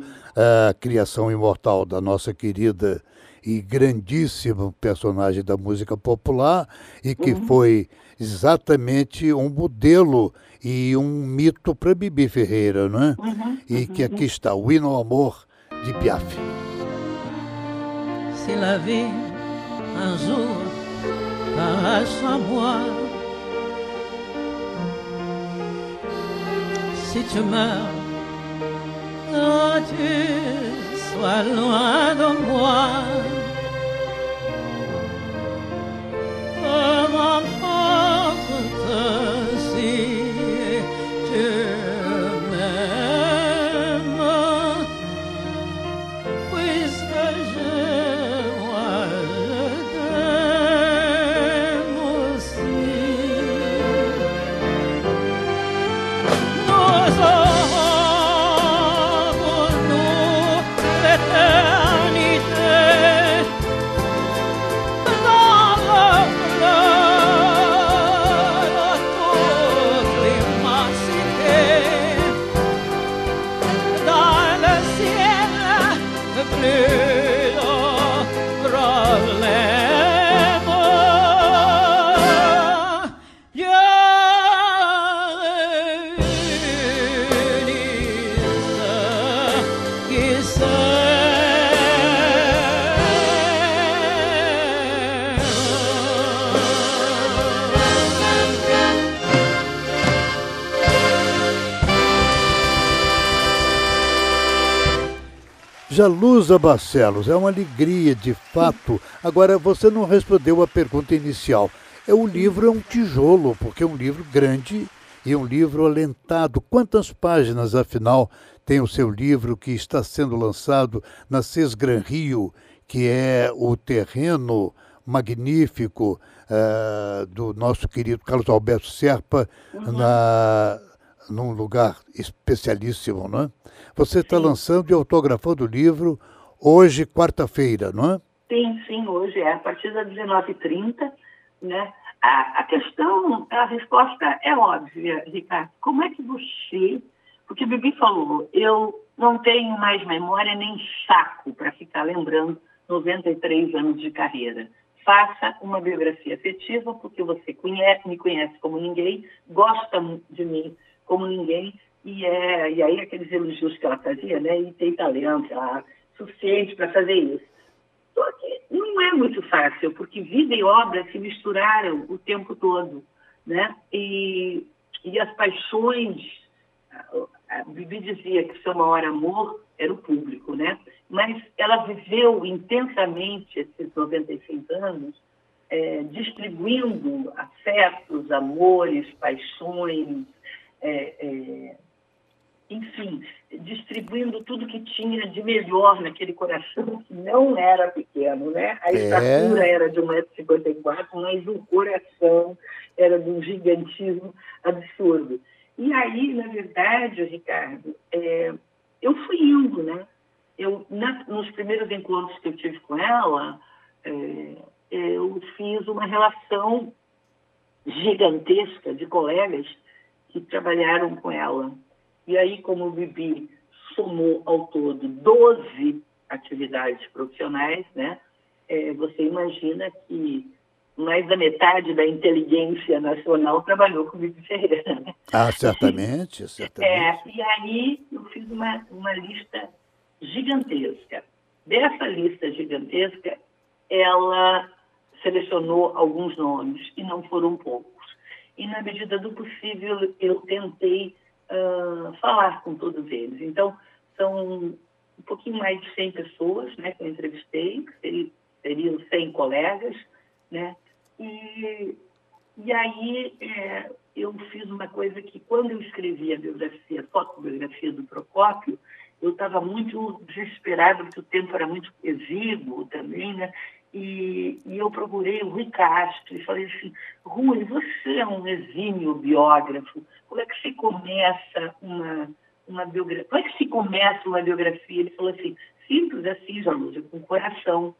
a criação imortal da nossa querida e grandíssima personagem da música popular, e que uhum. foi exatamente um modelo e um mito para Bibi Ferreira, não é? Uhum, e uhum, que aqui está, o Hymne ao Amor, de Piaf. Si la vie un jour passe à moi, si tu meurs, oh, tu sois loin de moi, oh, mon porte si eternité. flera problema. Jag lyser i Jalusa Barcellos, é uma alegria de fato. Agora, você não respondeu a pergunta inicial. É, o livro é um tijolo, porque é um livro grande e um livro alentado. Quantas páginas, afinal, tem o seu livro que está sendo lançado na Sesgran Rio, que é o terreno magnífico uh, do nosso querido Carlos Alberto Serpa, na... num lugar especialíssimo, não é? Você está lançando e autografando o livro hoje, quarta-feira, não é? Sim, sim, hoje é, a partir das dezenove e trinta, né? A, a questão, a resposta é óbvia, Ricardo. Como é que você... Porque o Bibi falou, eu não tenho mais memória nem saco para ficar lembrando noventa e três anos de carreira. Faça uma biografia afetiva, porque você conhece, me conhece como ninguém, gosta de mim como ninguém, e, é, e aí aqueles elogios que ela fazia, né? E tem talento, ela, suficiente para fazer isso. Só que não é muito fácil, porque vida e obra se misturaram o tempo todo, né? E, e as paixões, a Bibi dizia que seu maior amor era o público, né? Mas ela viveu intensamente esses noventa e seis anos, é, distribuindo afetos, amores, paixões, É, é, enfim, distribuindo tudo que tinha de melhor naquele coração que não era pequeno, né? A estatura é. era de um metro e cinquenta e quatro, mas o coração era de um gigantismo absurdo. E aí, na verdade, Ricardo, é, eu fui indo, né? Eu, na, nos primeiros encontros que eu tive com ela, é, eu fiz uma relação gigantesca de colegas que trabalharam com ela. E aí, como o Bibi somou ao todo doze atividades profissionais, né? É, você imagina que mais da metade da inteligência nacional trabalhou com o Bibi Ferreira, né? Ah, certamente, certamente. É, e aí eu fiz uma, uma lista gigantesca. Dessa lista gigantesca, ela selecionou alguns nomes, e não foram poucos. E, na medida do possível, eu tentei uh, falar com todos eles. Então, são um pouquinho mais de cem pessoas, né, que eu entrevistei, que seriam cem colegas, né? E, e aí é, eu fiz uma coisa que, quando eu escrevi a biografia, a fotobiografia do Procópio, eu estava muito desesperada, porque o tempo era muito exíguo também, né? E, e eu procurei o Rui Castro e falei assim: Rui, você é um exímio biógrafo, como é que se começa uma, uma biografia? Como é que se começa uma biografia? Ele falou assim: simples assim, Jalusa, com coração.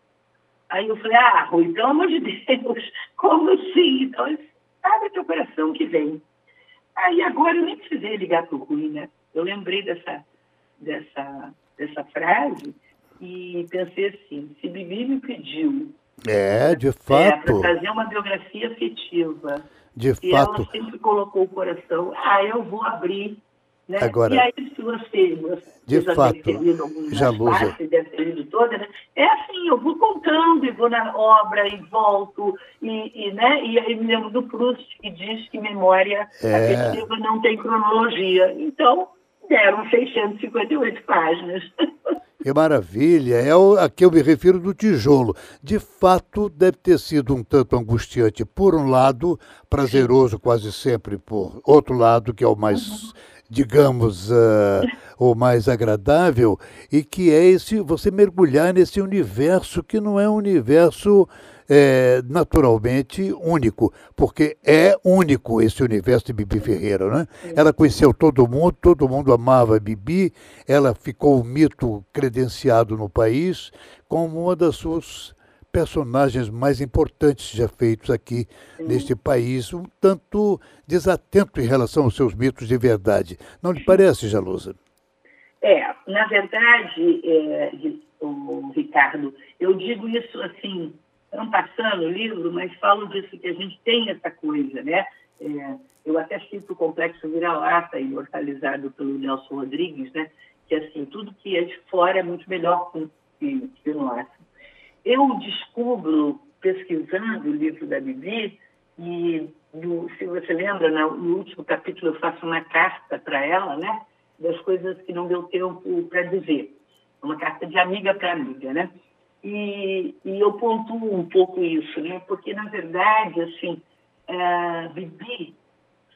Aí eu falei: ah, Rui, pelo amor de Deus, como assim? Então, ele disse: abre teu coração que vem. Aí agora eu nem precisei ligar para o Rui, né? Eu lembrei dessa, dessa, dessa frase. E pensei assim, se Bibi me pediu é, de fato, é, para fazer uma biografia afetiva, de e fato. Ela sempre colocou o coração, ah, eu vou abrir, né? Agora, e aí se você, você de fato, Jalusa, toda, né? É assim, eu vou contando e vou na obra e volto e, e, né? E aí me lembro do Proust, que diz que memória é. afetiva não tem cronologia, então deram seiscentas e cinquenta e oito páginas. Que maravilha, é a que eu me refiro do tijolo. De fato, deve ter sido um tanto angustiante, por um lado, prazeroso quase sempre, por outro lado, que é o mais, digamos, uh, o mais agradável, e que é esse, você mergulhar nesse universo que não é um universo é, naturalmente único, porque é único esse universo de Bibi Ferreira, né? Ela conheceu todo mundo, todo mundo amava Bibi, ela ficou um mito credenciado no país como uma das suas personagens mais importantes já feitos aqui Sim. neste país, um tanto desatento em relação aos seus mitos de verdade. Não lhe parece, Jalusa? É, na verdade, é, o Ricardo. Eu digo isso assim, não passando o livro, mas falo disso, que a gente tem essa coisa, né? É, eu até cito o Complexo Vira-Lata, imortalizado pelo Nelson Rodrigues, né? Que assim, tudo que é de fora é muito melhor que o que eu acho. Eu descubro, pesquisando o livro da Bibi, e do, se você lembra, no último capítulo eu faço uma carta para ela, né? Das coisas que não deu tempo para dizer. Uma carta de amiga para amiga, né? E, e eu pontuo um pouco isso, né? Porque, na verdade, assim, a Bibi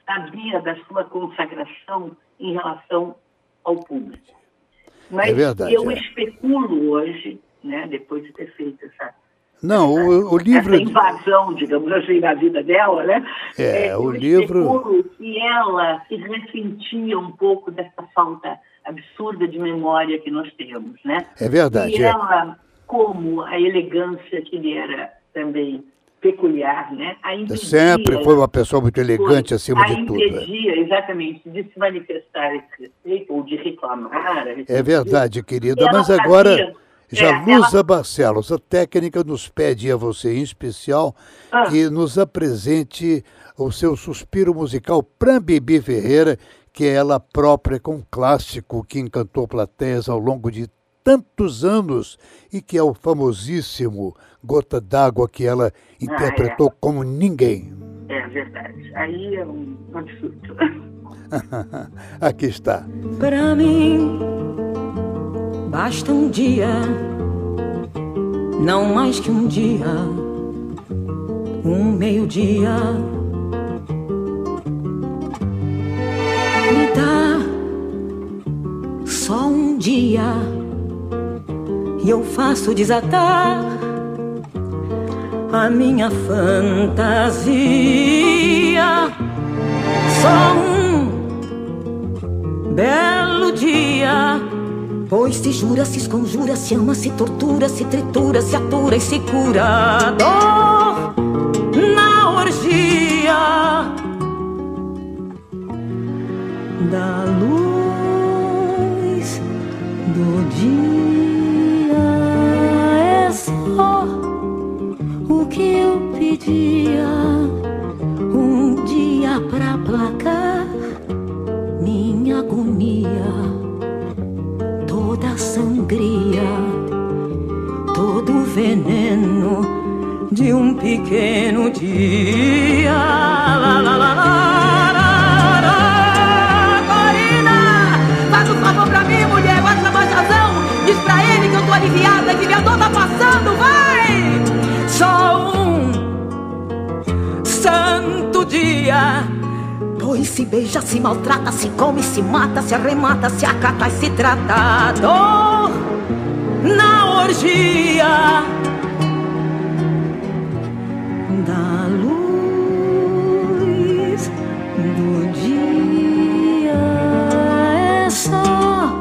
sabia da sua consagração em relação ao público. Mas é verdade, eu é. especulo hoje, né? Depois de ter feito essa... Não, o, o livro... Essa invasão, digamos assim, na vida dela, né? É, é o livro... E ela se ressentia um pouco dessa falta absurda de memória que nós temos, né? É verdade. E é. ela, como a elegância que ele era também peculiar, né? A impedia, sempre foi uma pessoa muito elegante foi, acima de tudo. A impedia, exatamente, de se manifestar esse respeito ou de reclamar. Esse é verdade, tipo. Querida, mas sabia, agora... Jalusa ela... Barcellos, a técnica nos pede a você, em especial, ah. que nos apresente o seu suspiro musical para Bibi Ferreira, que é ela própria, com um clássico que encantou plateias ao longo de tantos anos e que é o famosíssimo Gota d'Água, que ela interpretou ah, é. como ninguém. É verdade. Aí é um absurdo. Aqui está. Para mim... Basta um dia, não mais que um dia, um meio-dia, me dá só um dia e eu faço desatar a minha fantasia. Só um belo dia, pois se jura, se esconjura, se ama, se tortura, se tritura, se atura e se cura a dor na orgia da luz do dia. É só o que eu pedia, um dia pra aplacar minha agonia, toda sangria, todo veneno de um pequeno dia. La, la, la, la, la, la. Corina, faz um favor pra mim, mulher, bota na baixazão. Diz pra ele que eu tô aliviada, que minha dor tá passando, vai! Só um santo dia, pois se beija, se maltrata, se come, se mata, se arremata, se acata e se trata. Dor na orgia da luz do dia. É só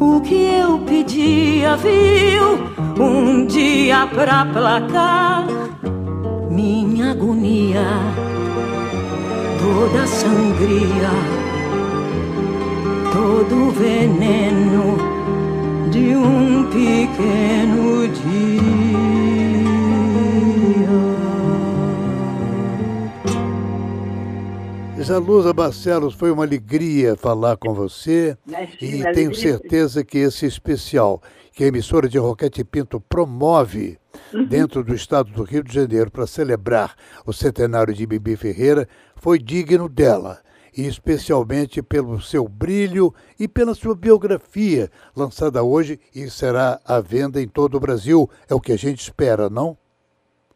o que eu pedia, viu? Um dia pra aplacar minha agonia, toda sangria, todo veneno de um pequeno dia. Jalusa Barcellos, foi uma alegria falar com você. E tenho certeza que esse especial que a emissora de Roquete Pinto promove dentro do estado do Rio de Janeiro para celebrar o centenário de Bibi Ferreira foi digno dela, e especialmente pelo seu brilho e pela sua biografia, lançada hoje e será à venda em todo o Brasil. É o que a gente espera, não?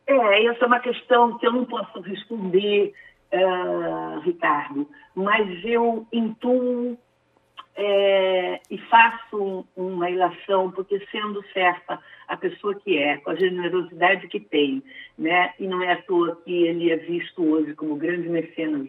É, essa é uma questão que eu não posso responder, uh, Ricardo, mas eu intuo é, e faço uma ilação, porque sendo certa a pessoa que é, com a generosidade que tem, né? E não é à toa que ele é visto hoje como grande mecenas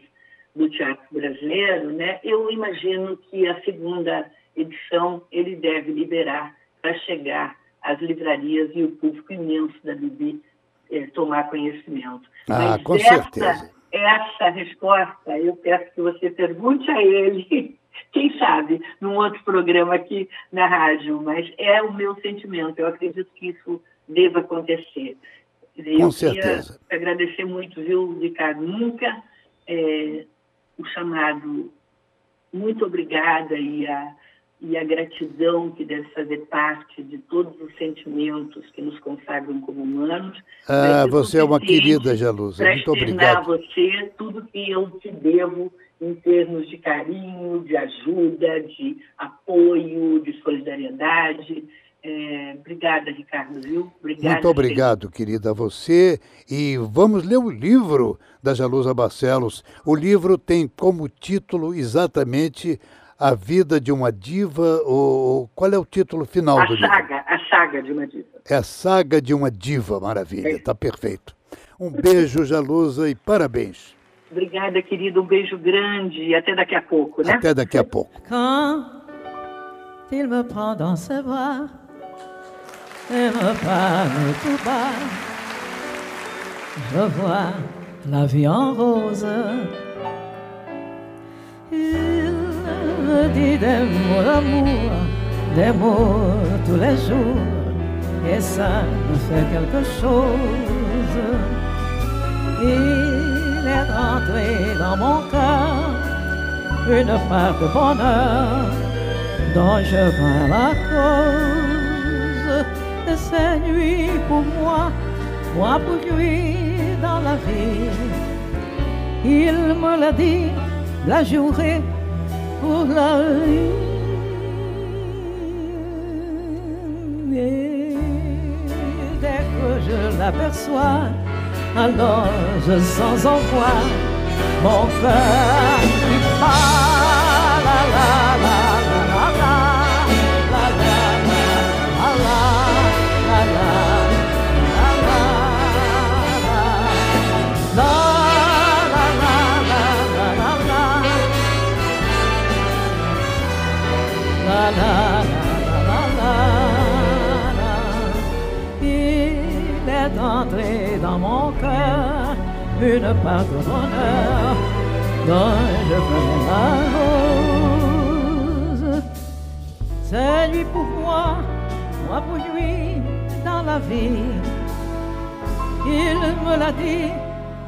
do teatro brasileiro, né? Eu imagino que a segunda edição ele deve liberar para chegar às livrarias e o público imenso da Bibi é, tomar conhecimento. Ah, mas com essa, certeza. Essa resposta eu peço que você pergunte a ele Quem sabe, num outro programa aqui na rádio, mas é o meu sentimento, eu acredito que isso deva acontecer. Eu Com certeza. Agradecer muito, viu, Ricardo? Nunca é, o chamado, muito obrigada, e a, e a gratidão que deve fazer parte de todos os sentimentos que nos consagram como humanos. Ah, você é uma querida, Jalusa. Muito obrigado. Para externar a você tudo que eu te devo em termos de carinho, de ajuda, de apoio, de solidariedade. É, obrigada, Ricardo, viu? Obrigada, muito obrigado, gente. Querida, a você. E vamos ler o livro da Jalusa Barcellos. O livro tem como título exatamente A Vida de uma Diva, ou qual é o título final a do saga, livro? A Saga de uma Diva. É A Saga de uma Diva, maravilha, está é. perfeito. Um beijo, Jalusa, e parabéns. Obrigada, querida, um beijo grande e até daqui a pouco, né? Até daqui a pouco. Quand il me prend dans ses bras et me parle tout bas, je vois la vie en rose. Il me dit des mots d'amour, des mots tous les jours, et ça me fait quelque chose. Il Il est rentré dans mon cœur une part de bonheur dont je vins la cause. Et c'est lui pour moi, moi pour lui dans la vie. Il me l'a dit, l'a juré pour la vie. Et dès que je l'aperçois, alors je sens en moi mon cœur qui bat, la la la la la la la la la la la la la. Entrer dans mon cœur une part de bonheur dont je connais la rose. C'est lui pour moi, moi pour lui dans la vie. Il me l'a dit,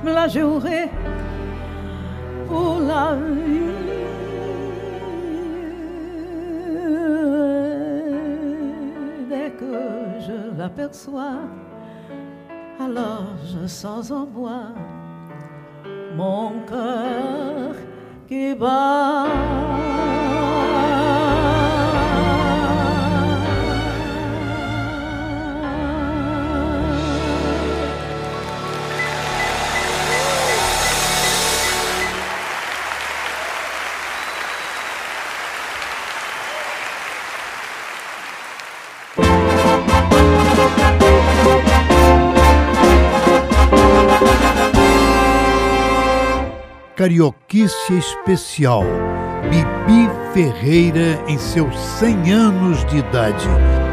me l'a juré pour la vie. Dès que je l'aperçois, alors je sens en moi mon cœur qui bat. Carioquice Especial, Bibi Ferreira em seus cem anos de idade.